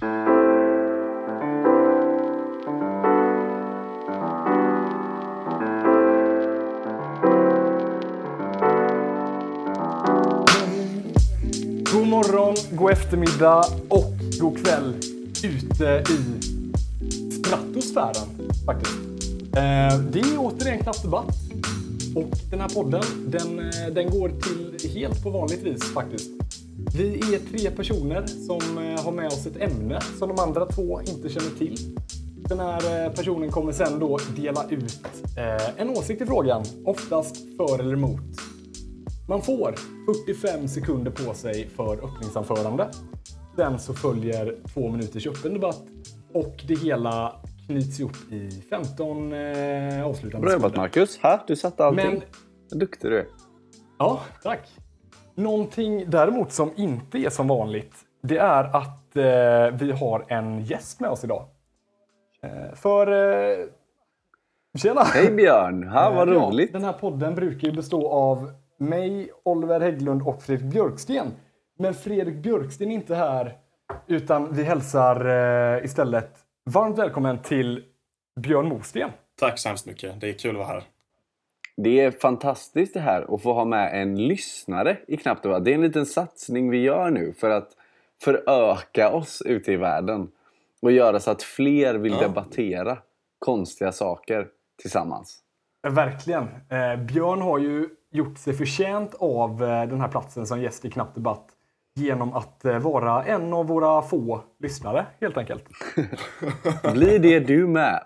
God morgon, god eftermiddag och god kväll ute i stratosfären faktiskt. Det är återigen Knappt debatt och den här podden den går till helt på vanligt vis faktiskt. Vi är tre personer som har med oss ett ämne som de andra två inte känner till. Den här personen kommer sen då dela ut en åsikt i frågan, oftast för eller emot. Man får 45 sekunder på sig för öppningsanförande. Sen så följer 2 minuters öppen debatt och det hela knyts ihop i 15 avslutande. Bra jobbat Markus, här, du satte allting. Men duktig du. Ja, tack. Någonting däremot som inte är som vanligt, det är att vi har en gäst med oss idag. Tjena! Hej Björn, här var roligt. Den här podden brukar ju bestå av mig, Oliver Hägglund och Fredrik Björksten. Men Fredrik Björksten är inte här, utan vi hälsar istället varmt välkommen till Björn Mosten. Tack så hemskt mycket, det är kul att vara här. Det är fantastiskt det här att få ha med en lyssnare i Knappt debatt. Det är en liten satsning vi gör nu för att föröka oss ute i världen. Och göra så att fler vill debattera konstiga saker tillsammans. Verkligen. Björn har ju gjort sig förtjänt av den här platsen som gäst i Knappt debatt genom att vara en av våra få lyssnare, helt enkelt. Blir det du med?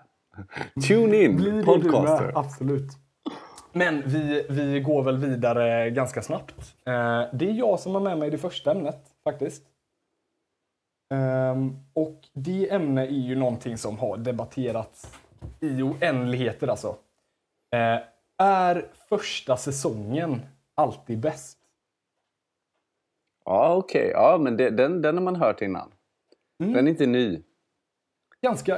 Tune in, blir det podcaster. Du med? Absolut. Men vi går väl vidare ganska snabbt. Det är jag som har med mig det första ämnet, faktiskt. Och det ämne är ju någonting som har debatterats i oändligheter, alltså. Är första säsongen alltid bäst? Ja, okej. Ja, men den har man hört innan. Mm. Den är inte ny.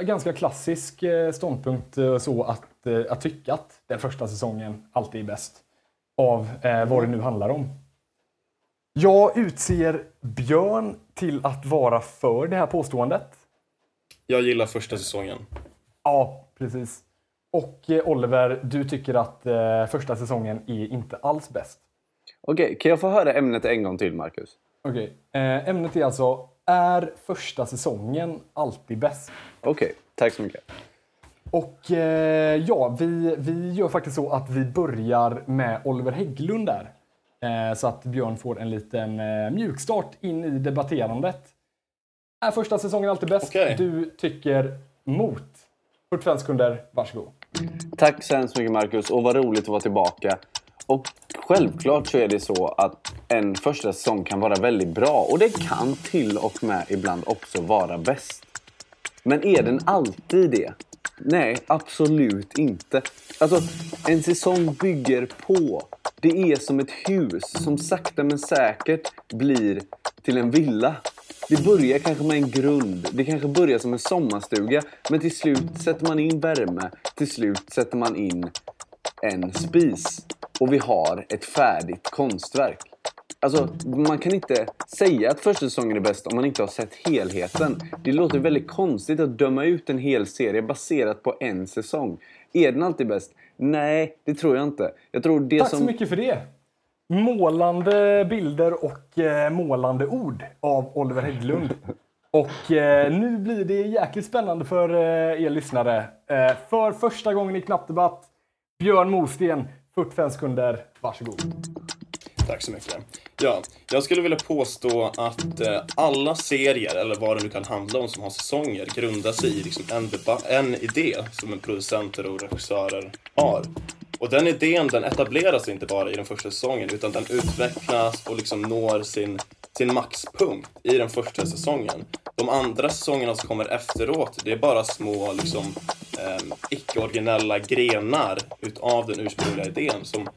Ganska klassisk ståndpunkt så att tycka att den första säsongen alltid är bäst. Av vad det nu handlar om. Jag utser Björn till att vara för det här påståendet. Jag gillar första säsongen. Ja, precis. Och Oliver, du tycker att första säsongen är inte alls bäst. Okej, kan jag få höra ämnet en gång till, Markus? Okej, ämnet är alltså, är första säsongen alltid bäst? Okej, tack så mycket. Och vi gör faktiskt så att vi börjar med Oliver Hägglund där. Så att Björn får en liten mjukstart in i debatterandet. Är första säsongen alltid bäst? Okay. Du tycker mot. 45 sekunder, varsågod. Tack så hemskt mycket Markus, och vad roligt att vara tillbaka. Och självklart så är det så att en första säsong kan vara väldigt bra. Och det kan till och med ibland också vara bäst. Men är den alltid det? Nej, absolut inte. Alltså, en säsong bygger på. Det är som ett hus som sakta men säkert blir till en villa. Det börjar kanske med en grund. Det kanske börjar som en sommarstuga. Men till slut sätter man in värme. Till slut sätter man in en spis. Och vi har ett färdigt konstverk. Alltså, man kan inte säga att första säsongen är bäst om man inte har sett helheten. Det låter väldigt konstigt att döma ut en hel serie baserat på en säsong. Är den alltid bäst? Nej, det tror jag inte. Jag tror det. Tack så mycket för det. Målande bilder och målande ord av Oliver Hägglund. Och nu blir det jäkligt spännande för er lyssnare. För första gången i Knappt debatt, Björn Mosten, 45 sekunder, varsågod. Tack så mycket. Ja, jag skulle vilja påstå att alla serier, eller vad det nu kan handla om som har säsonger, grundar sig i liksom en idé som en producenter och regissörer har. Och den idén, den etableras inte bara i den första säsongen, utan den utvecklas och liksom når sin maxpunkt i den första säsongen. De andra säsongerna som kommer efteråt, det är bara små liksom, icke-originella grenar utav den ursprungliga idén som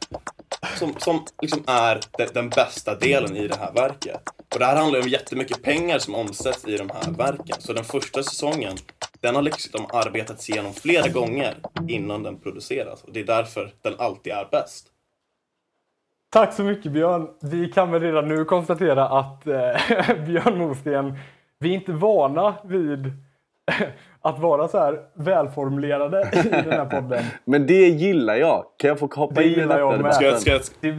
liksom är den bästa delen i det här verket. Och det här handlar ju om jättemycket pengar som omsätts i de här verken. Så den första säsongen, den har liksom arbetats igenom flera gånger innan den produceras. Och det är därför den alltid är bäst. Tack så mycket Björn. Vi kan väl redan nu konstatera att Björn Mosten Vi är inte vana vid att vara så här välformulerade i den här podden. Men det gillar jag. Kan jag få hoppa in i detta? Det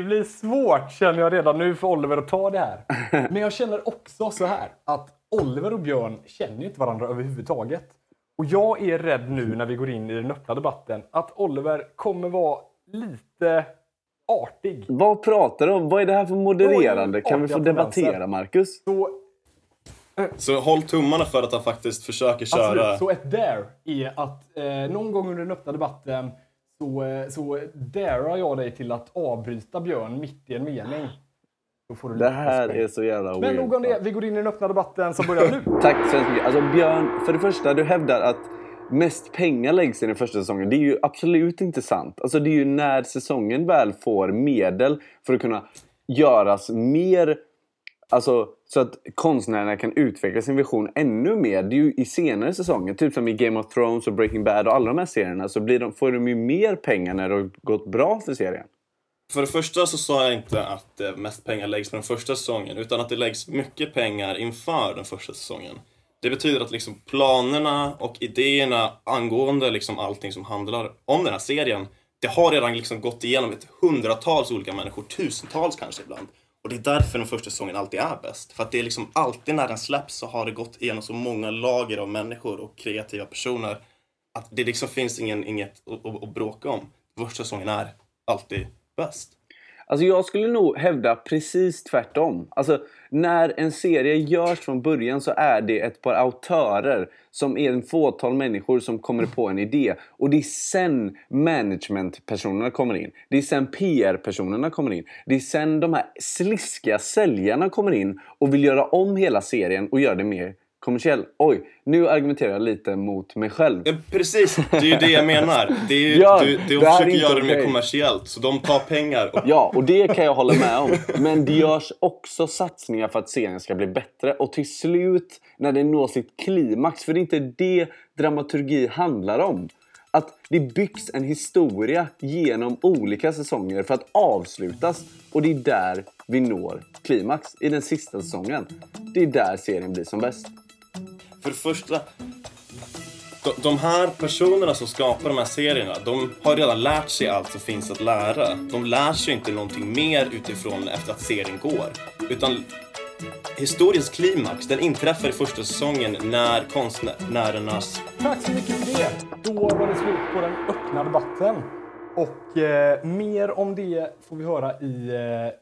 blir svårt, känner jag redan nu, för Oliver att ta det här. Men jag känner också så här att Oliver och Björn känner ju inte varandra överhuvudtaget. Och jag är rädd nu när vi går in i den öppna debatten att Oliver kommer vara lite artig. Vad pratar du om? Vad är det här för modererande? Kan vi få debattera, Markus? Så håll tummarna för att han faktiskt försöker köra... Absolut. Så ett dare är att någon gång under den öppna debatten så darear jag dig till att avbryta Björn mitt i en mening. Det här är så jävla weird. Men någon det, vi går in i den öppna debatten som börjar nu. Tack så mycket. Alltså Björn, för det första, du hävdar att mest pengar läggs i den första säsongen. Det är ju absolut inte sant. Alltså det är ju när säsongen väl får medel för att kunna göras mer... Alltså, så att konstnärerna kan utveckla sin vision ännu mer. Det är ju i senare säsonger, typ som i Game of Thrones och Breaking Bad och alla de här serierna, så får de ju mer pengar när det har gått bra för serien. För det första så sa jag inte att mest pengar läggs på den första säsongen, utan att det läggs mycket pengar inför den första säsongen. Det betyder att liksom planerna och idéerna angående liksom allting som handlar om den här serien, det har redan liksom gått igenom ett hundratals olika människor, tusentals kanske ibland. Och det är därför den första säsongen alltid är bäst. För att det är liksom alltid när den släpps så har det gått igenom så många lager av människor och kreativa personer att det liksom finns inget att bråka om. Första säsongen är alltid bäst. Alltså jag skulle nog hävda precis tvärtom. Alltså när en serie görs från början så är det ett par autörer som är en fåtal människor som kommer på en idé. Och det är sen managementpersonerna kommer in. Det är sen PR-personerna kommer in. Det är sen de här sliskiga säljarna kommer in och vill göra om hela serien och göra det mer kommersiell. Oj, nu argumenterar jag lite mot mig själv. Precis, det är ju det jag menar. Det är ju du försöker göra det mer kommersiellt, så de tar pengar. Och... Ja, och det kan jag hålla med om. Men det görs också satsningar för att serien ska bli bättre. Och till slut, när det når sitt klimax, för det är inte det dramaturgi handlar om. Att det byggs en historia genom olika säsonger för att avslutas. Och det är där vi når klimax, i den sista säsongen. Det är där serien blir som bäst. För det första, de här personerna som skapar de här serierna, de har redan lärt sig allt som finns att lära. De lär sig inte någonting mer utifrån efter att serien går. Utan historiens klimax, den inträffar i första säsongen när konstnärernas... Tack så mycket för det! Då var det slut på den öppna debatten. Och mer om det får vi höra i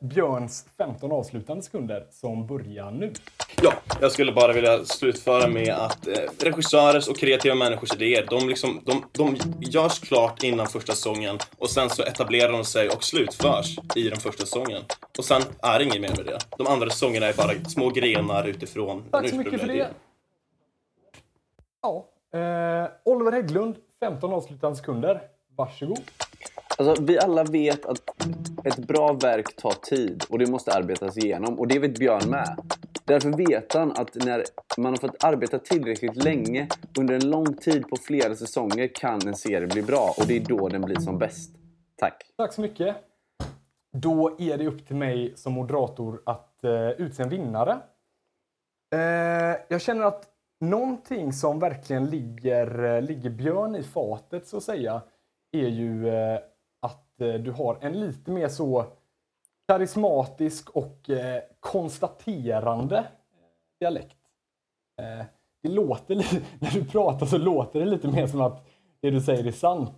Björns 15 avslutande sekunder som börjar nu. Ja, jag skulle bara vilja slutföra med att regissörers och kreativa människors idéer, de görs klart innan första säsongen och sen så etablerar de sig och slutförs i den första säsongen. Och sen är det inget mer med det. De andra säsongerna är bara små grenar utifrån den ursprungliga idén. Tack så mycket för det. Ja, Oliver Hägglund, 15 avslutande sekunder. Varsågod. Alltså, vi alla vet att ett bra verk tar tid och det måste arbetas igenom. Och det vet Björn med. Därför vet han att när man har fått arbeta tillräckligt länge under en lång tid på flera säsonger kan en serie bli bra. Och det är då den blir som bäst. Tack. Tack så mycket. Då är det upp till mig som moderator att utse en vinnare. Jag känner att någonting som verkligen ligger Björn i fatet så att säga är ju... Du har en lite mer så karismatisk och konstaterande dialekt. Det låter när du pratar så låter det lite mer som att det du säger är sant.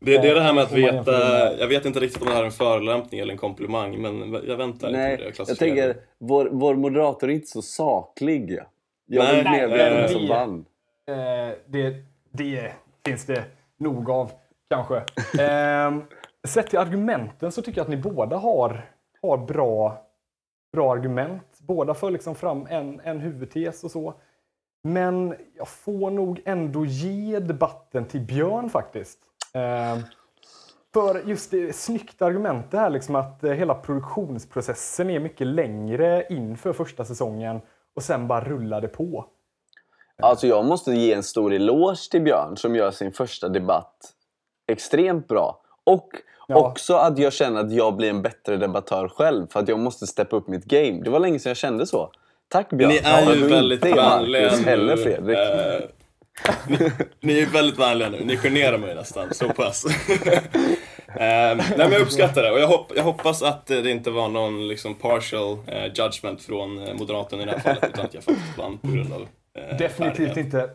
Det är det här med att veta. Jag vet inte riktigt om det här är en förolämpning eller en komplimang, men jag väntar. Nej, inte på det. Jag tänker, vår moderator är inte så saklig. Jag vill mer bli den som vann. Det finns det nog av. Kanske. Sett i argumenten så tycker jag att ni båda har bra argument. Båda för liksom fram en huvudtes och så. Men jag får nog ändå ge debatten till Björn faktiskt. För just det snyggt argument det här liksom att hela produktionsprocessen är mycket längre inför första säsongen och sen bara rullar det på. Alltså jag måste ge en stor eloge till Björn som gör sin första debatt extremt bra. Och också att jag känner att jag blir en bättre debattör själv för att jag måste steppa upp mitt game. Det var länge sedan jag kände så. Tack Björn. Ni är ju väldigt vänliga nu. Heller Fredrik. Ni är väldigt vänliga nu. Ni generar mig nästan, så pass. Nej, men jag uppskattar det. Och jag hoppas att det inte var någon liksom partial judgment från moderaten i det här fallet, utan att jag faktiskt vann på grund av definitivt färgen. Inte.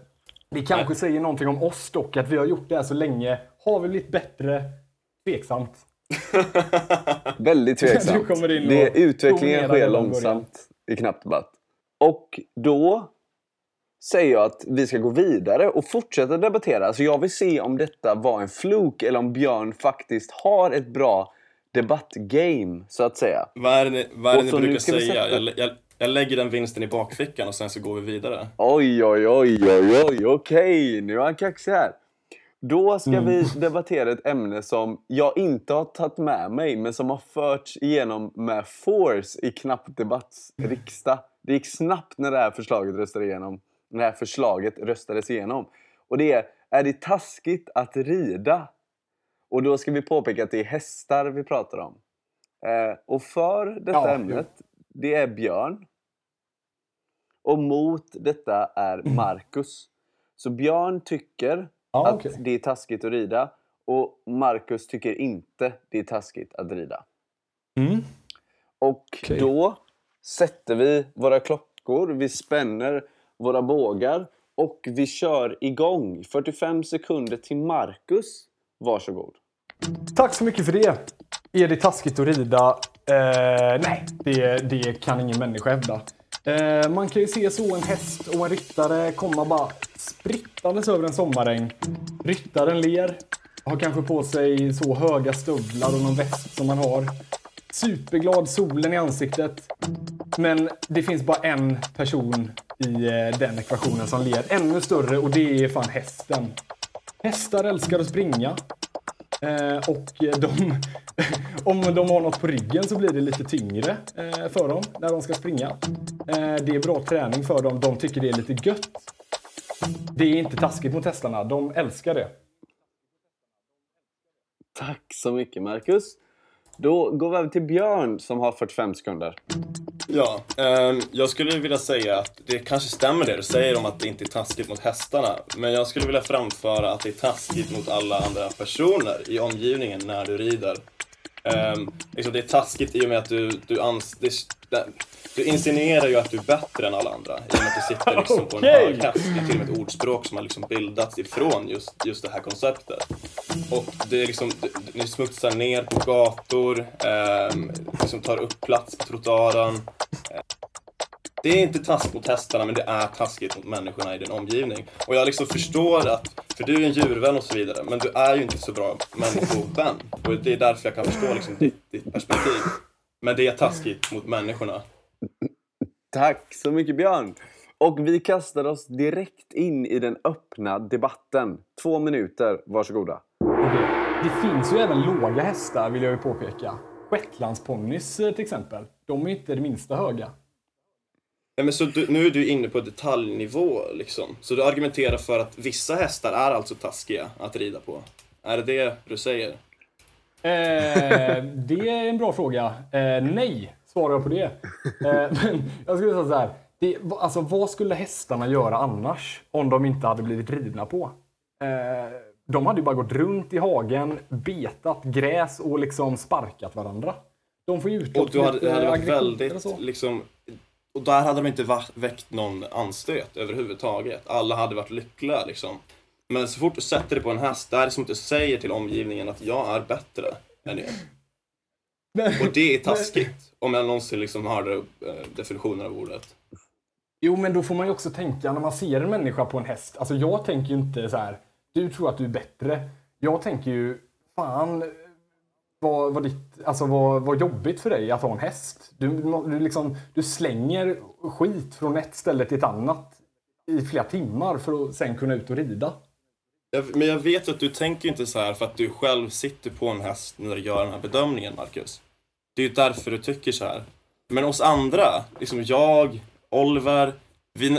Det kanske säger någonting om oss dock, att vi har gjort det här så länge. Har vi blivit bättre? Tveksamt. Väldigt tveksamt. Det utvecklingen sker långsamt i knappt debatt. Och då säger jag att vi ska gå vidare och fortsätta debattera. Så jag vill se om detta var en fluk eller om Björn faktiskt har ett bra debattgame, så att säga. Vad är det ni brukar säga? Jag lägger den vinsten i bakfickan och sen så går vi vidare. Oj, okej. Nu är han kaxig här. Då ska vi debattera ett ämne som jag inte har tagit med mig, men som har förts igenom med force i knappdebattsriksdag. Det gick snabbt när det här förslaget röstades igenom. Och det är det taskigt att rida? Och då ska vi påpeka att det är hästar vi pratar om. Och för detta ämnet, det är Björn. Och mot detta är Markus. Så Björn tycker att det är taskigt att rida. Och Markus tycker inte det är taskigt att rida. Och då sätter vi våra klockor. Vi spänner våra bågar. Och vi kör igång. 45 sekunder till Markus. Varsågod. Tack så mycket för det. Är det taskigt att rida? Nej, det kan ingen människa hävda. Man kan ju se så en häst och en ryttare komma bara sprittandes över en sommaräng. Ryttaren ler, har kanske på sig så höga stövlar och någon väst som man har. Superglad, solen i ansiktet. Men det finns bara en person i den ekvationen som ler ännu större, och det är fan hästen. Hästar älskar att springa. Och om de har något på ryggen så blir det lite tyngre för dem när de ska springa. Det är bra träning för dem. De tycker det är lite gött. Det är inte taskigt mot hästarna. De älskar det. Tack så mycket, Markus. Då går vi över till Björn som har 45 sekunder. Ja, jag skulle vilja säga att det kanske stämmer det du säger om att det inte är taskigt mot hästarna. Men jag skulle vilja framföra att det är taskigt mot alla andra personer i omgivningen när du rider. Liksom det är taskigt i och med att du insinuerar ju att du är bättre än alla andra. I och med att du sitter liksom på en hög häst. Det är till och med ett ordspråk som har liksom bildats ifrån just det här konceptet. Och det är liksom, ni smutsar ner på gator, liksom tar upp plats på trottoaren. Det är inte taskigt mot hästarna, men det är taskigt mot människorna i din omgivning. Och jag liksom förstår att, för du är en djurvän och så vidare, men du är ju inte så bra människovän. Och det är därför jag kan förstå liksom ditt perspektiv. Men det är taskigt mot människorna. Tack så mycket, Björn. Och vi kastar oss direkt in i den öppna debatten. 2 minuter, varsågoda. Det finns ju även låga hästar, vill jag ju påpeka. Shetlandsponnys till exempel. De är inte det minsta höga. Ja, men så nu är du inne på detaljnivå liksom. Så du argumenterar för att vissa hästar är alltså taskiga att rida på. Är det du säger? Det är en bra fråga. Nej, svarar jag på det. Men jag skulle säga så här. Alltså, vad skulle hästarna göra annars om de inte hade blivit ridna på? De hade ju bara gått runt i hagen, betat gräs och liksom sparkat varandra. De får ju utlopp och hade varit väldigt liksom. Och där hade de inte väckt någon anstöt överhuvudtaget. Alla hade varit lyckliga liksom. Men så fort du sätter dig på en häst, där är det som du säger till omgivningen att jag är bättre än er. Och det är taskigt om jag någonsin liksom har definitionen av ordet. Jo, men då får man ju också tänka när man ser en människa på en häst. Alltså jag tänker ju inte så här, du tror att du är bättre. Jag tänker ju, fan, vad jobbigt för dig att ha en häst. Du slänger skit från ett ställe till ett annat i flera timmar för att sen kunna ut och rida. Men jag vet att du tänker inte så här för att du själv sitter på en häst när du gör den här bedömningen, Markus. Det är ju därför du tycker så här. Men oss andra, liksom jag, Oliver,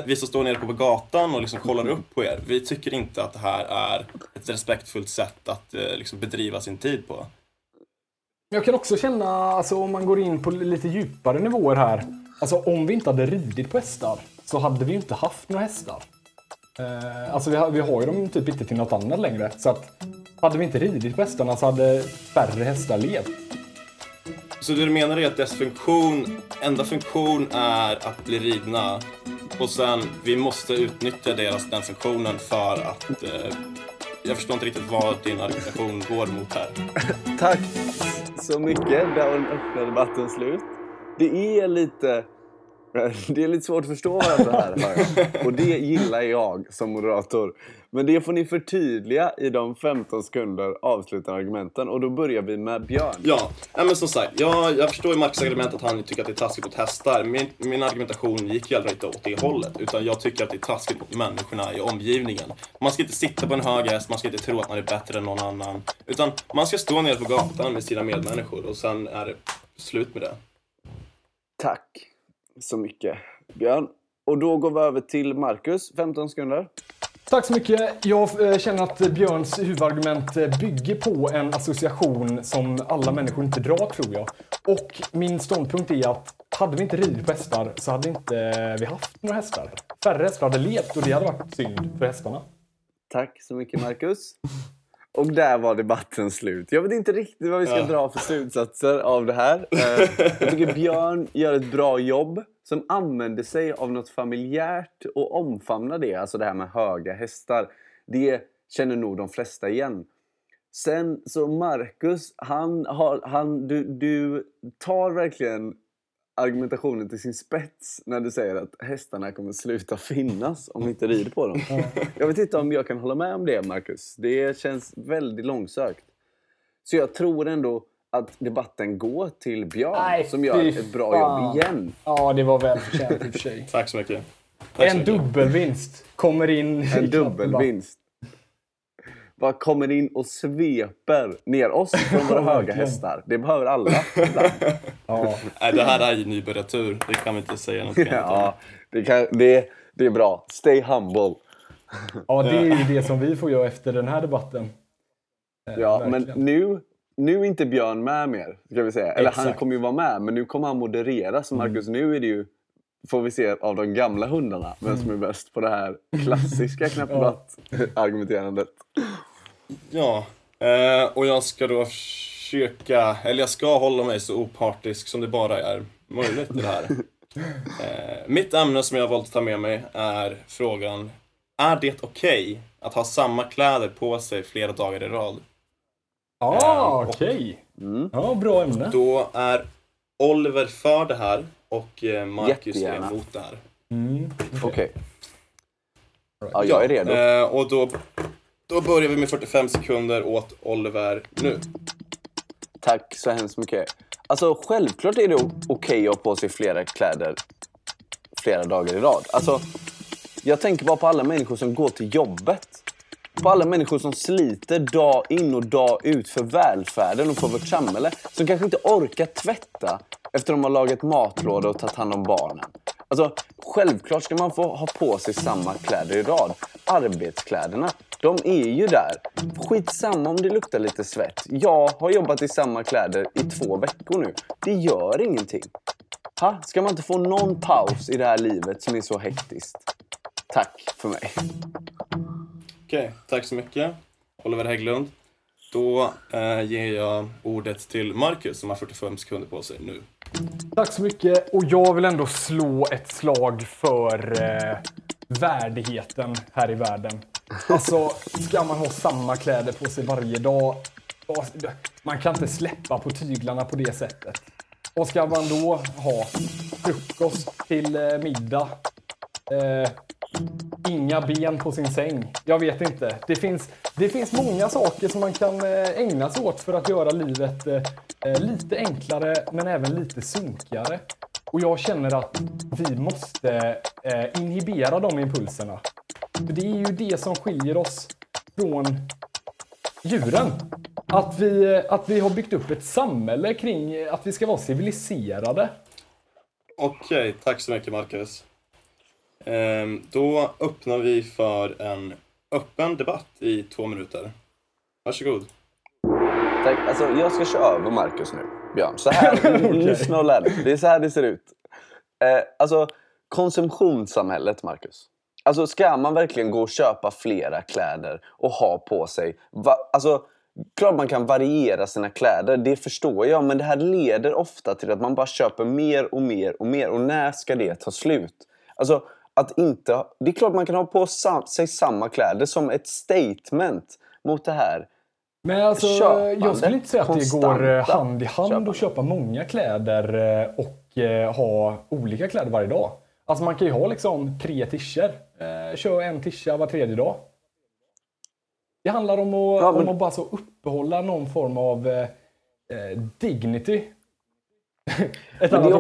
vi som står nere på gatan och liksom kollar upp på er, vi tycker inte att det här är ett respektfullt sätt att liksom bedriva sin tid på. Jag kan också känna, alltså, om man går in på lite djupare nivåer här, Alltså om vi inte hade ridit på hästar så hade vi inte haft några hästar. Alltså vi har ju dem typ inte till något annat längre. Så att hade vi inte ridit på hästarna så hade färre hästar levt. Så du menar att dess funktion, enda funktion är att bli ridna och sen vi måste utnyttja den funktionen för att... jag förstår inte riktigt vad din argumentation går mot här. Tack så mycket. Där var den öppna debatten slut. Det är lite svårt att förstå varandra här. Och det gillar jag som moderator. Men det får ni förtydliga i de 15 sekunder avslutar argumenten. Och då börjar vi med Björn. Ja, men som sagt. Jag förstår ju Markus argument att han tycker att det är taskigt mot hästar. Min argumentation gick ju aldrig inte åt det hållet. Utan jag tycker att det är taskigt mot människorna i omgivningen. Man ska inte sitta på en hög häst. Man ska inte tro att man är bättre än någon annan. Utan man ska stå nere på gatan med sina medmänniskor. Och sen är det slut med det. Tack så mycket, Björn. Och då går vi över till Markus. 15 sekunder. Tack så mycket. Jag känner att Björns huvudargument bygger på en association som alla människor inte drar, tror jag. Och min ståndpunkt är att hade vi inte ridit på hästar så hade inte vi haft några hästar. Färre hästar hade levt och det hade varit synd för hästarna. Tack så mycket, Markus. Och där var debatten slut. Jag vet inte riktigt vad vi ska dra för slutsatser av det här. Jag tycker Björn gör ett bra jobb som använder sig av något familjärt och omfamnar det. Alltså det här med höga hästar. Det känner nog de flesta igen. Sen så Markus, du tar verkligen argumentationen till sin spets när du säger att hästarna kommer sluta finnas om vi inte rider på dem. Jag vet inte om jag kan hålla med om det, Markus. Det känns väldigt långsökt. Så jag tror ändå att debatten går till Björn som gör ett bra jobb igen. Ja, det var välförtjänt i och för sig. Tack så mycket. En dubbelvinst kommer in. En dubbelvinst. Bara kommer in och sveper ner oss från våra höga hästar. Det behöver alla. Det här är ju nybörjartur. Det kan vi inte säga något. Det är bra. Stay humble. Ja, det är ju det som vi får göra efter den här debatten. Verkligen. Men nu är inte Björn med mer, ska vi säga. Eller han kommer ju vara med, men nu kommer han moderera som Markus. Nu är det ju, får vi se av de gamla hundarna, vem som är bäst på det här klassiska knappmatt-argumenterandet. Och jag ska då försöka, eller jag ska hålla mig så opartisk som det bara är möjligt i det här. Mitt ämne som jag har valt att ta med mig är frågan: är det okej att ha samma kläder på sig flera dagar i rad? Okej. Ja, bra ämne. Då är Oliver för det här och Markus är emot det här. Okej. Ja, jag är redo. Och då börjar vi med 45 sekunder åt Oliver nu. Tack så hemskt mycket. Alltså självklart är det okej att ha på sig flera kläder flera dagar i rad. Alltså jag tänker bara på alla människor som går till jobbet. På alla människor som sliter dag in och dag ut för välfärden och för vårt samhälle. Som kanske inte orkar tvätta efter de har lagat matlådor och tagit hand om barnen. Alltså självklart ska man få ha på sig samma kläder i rad. Arbetskläderna, de är ju där. Skitsamma om det luktar lite svett. Jag har jobbat i samma kläder i 2 veckor nu. Det gör ingenting. Ska man inte få någon paus i det här livet som är så hektiskt? Tack för mig. Okej, tack så mycket, Oliver Hägglund. Då ger jag ordet till Markus som har 45 sekunder på sig nu. Tack så mycket, och jag vill ändå slå ett slag för värdigheten här i världen. Alltså, ska man ha samma kläder på sig varje dag? Man kan inte släppa på tyglarna på det sättet. Och ska man då ha frukost till middag? Inga ben på sin säng. Jag vet inte. Det finns många saker som man kan ägna sig åt för att göra livet lite enklare men även lite sunkigare. Och jag känner att vi måste inhibera de impulserna. För det är ju det som skiljer oss från djuren. Att vi har byggt upp ett samhälle kring att vi ska vara civiliserade. Okej, tack så mycket, Markus. Då öppnar vi för en öppen debatt i 2 minuter. Varsågod. Tack. Alltså, jag ska köra över Markus nu, Björn. Så här, lyssna och lär. Det är så här det ser ut. Alltså konsumtionssamhället, Markus. Alltså ska man verkligen gå och köpa flera kläder och ha på sig? Alltså klart man kan variera sina kläder, det förstår jag. Men det här leder ofta till att man bara köper mer och mer och mer. Och när ska det ta slut? Alltså att inte... Det är klart man kan ha på sig samma kläder som ett statement mot det här. Men alltså jag skulle inte säga att det går hand i hand att köpa många kläder och ha olika kläder varje dag. Alltså man kan ju ha liksom 3 tischer. Kör en tischa var tredje dag. Det handlar om att, ja, men... om att bara så uppehålla någon form av dignity. Det är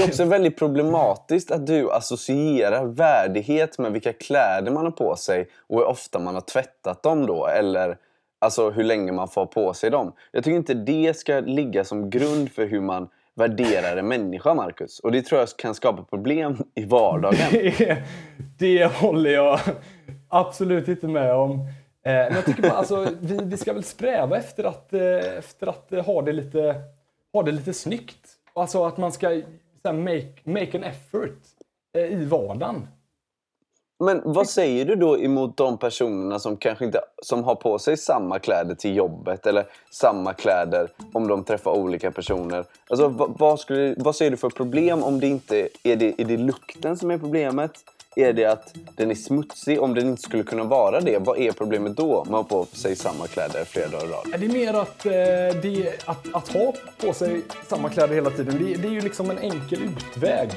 också väldigt problematiskt att du associerar värdighet med vilka kläder man har på sig och hur ofta man har tvättat dem då, eller alltså hur länge man får på sig dem. Jag tycker inte det ska ligga som grund för hur man värderar en människa, Markus. Och det tror jag kan skapa problem i vardagen. Det håller jag absolut inte med om. Men jag tycker bara, alltså, vi ska väl sträva efter att ha det lite snyggt. Alltså att man ska så här, make an effort i vardagen. Men vad säger du då emot de personerna som kanske inte som har på sig samma kläder till jobbet eller samma kläder om de träffar olika personer? Alltså vad säger du för problem om det inte är det lukten som är problemet? Är det att den är smutsig? Om den inte skulle kunna vara det, vad är problemet då med att ha på sig samma kläder flera dagar i rad? Det är mer att ha på sig samma kläder hela tiden. Det är ju liksom en enkel utväg.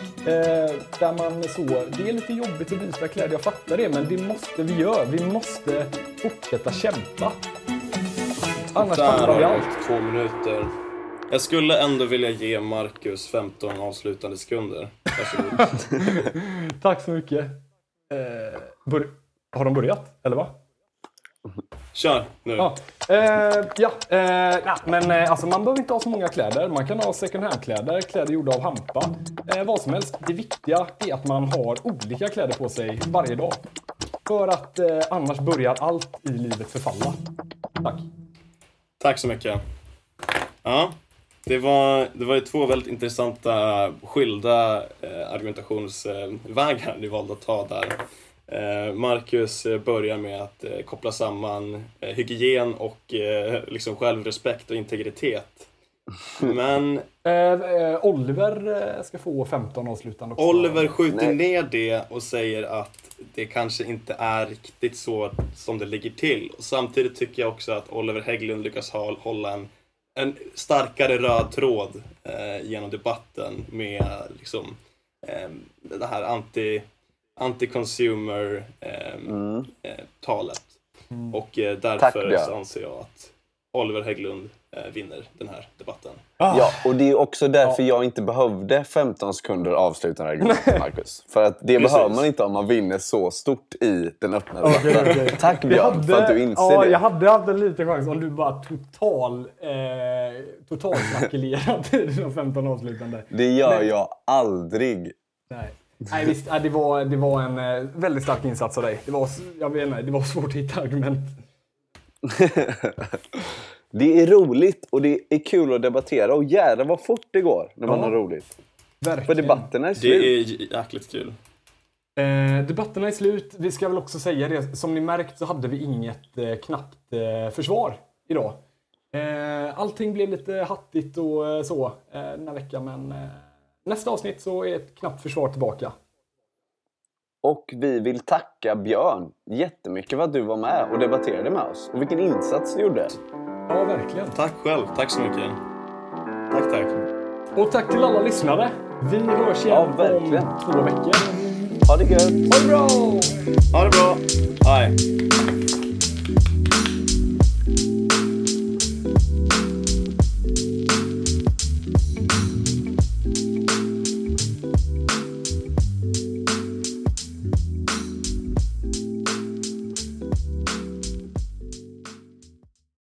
Där man så, det är lite jobbigt att byta kläder, jag fattar det. Men det måste vi göra. Vi måste fortsätta kämpa. Annars faller vi allt. 2 minuter. Jag skulle ändå vilja ge Markus 15 avslutande sekunder. Varsågod. Tack så mycket. Har de börjat, eller va? Kör nu. Men man behöver inte ha så många kläder. Man kan ha second hand-kläder, kläder gjorda av hampa. Vad som helst. Det viktiga är att man har olika kläder på sig varje dag. För att annars börjar allt i livet förfalla. Tack. Tack så mycket. Ja, det var ju 2 väldigt intressanta skilda argumentationsvägar du valde att ta där. Markus börjar med att koppla samman hygien och liksom självrespekt och integritet. Men Oliver ska få 15 avslutande också. Oliver skjuter ner det och säger att det kanske inte är riktigt så som det ligger till. Och samtidigt tycker jag också att Oliver Hägglund lyckas hålla en starkare röd tråd genom debatten med liksom, det här anti-consumer talet. Och därför anser jag att Oliver Hägglund vinner den här debatten. Ja, och det är också därför jag inte behövde 15 sekunder avslutande argument, Markus. För att det behöver man inte om man vinner så stort i den öppna debatten. Okay. Tack Björn för att du inser det. Jag hade haft en liten chans om du bara totalt kalkylerat i de 15 avslutande. Det gör jag aldrig. Nej, visst, det var en väldigt stark insats av dig. Det var svårt att hitta argument. Det är roligt och det är kul att debattera. Och jävlar vad fort det går när man har roligt. Verkligen. För debatterna är slut. Det är jäkligt kul. Debatterna är slut. Vi ska väl också säga det. Som ni märkt så hade vi inget knappt försvar idag. Allting blev lite hattigt och så den här veckan. Men nästa avsnitt så är ett knappt försvar tillbaka. Och vi vill tacka Björn jättemycket för att du var med och debatterade med oss. Och vilken insats du gjorde. Ja, verkligen. Tack själv. Tack så mycket. Tack. Och tack till alla lyssnare. Vi hörs igen om 2 veckor. Ha det gött. Ha det bra. Hej.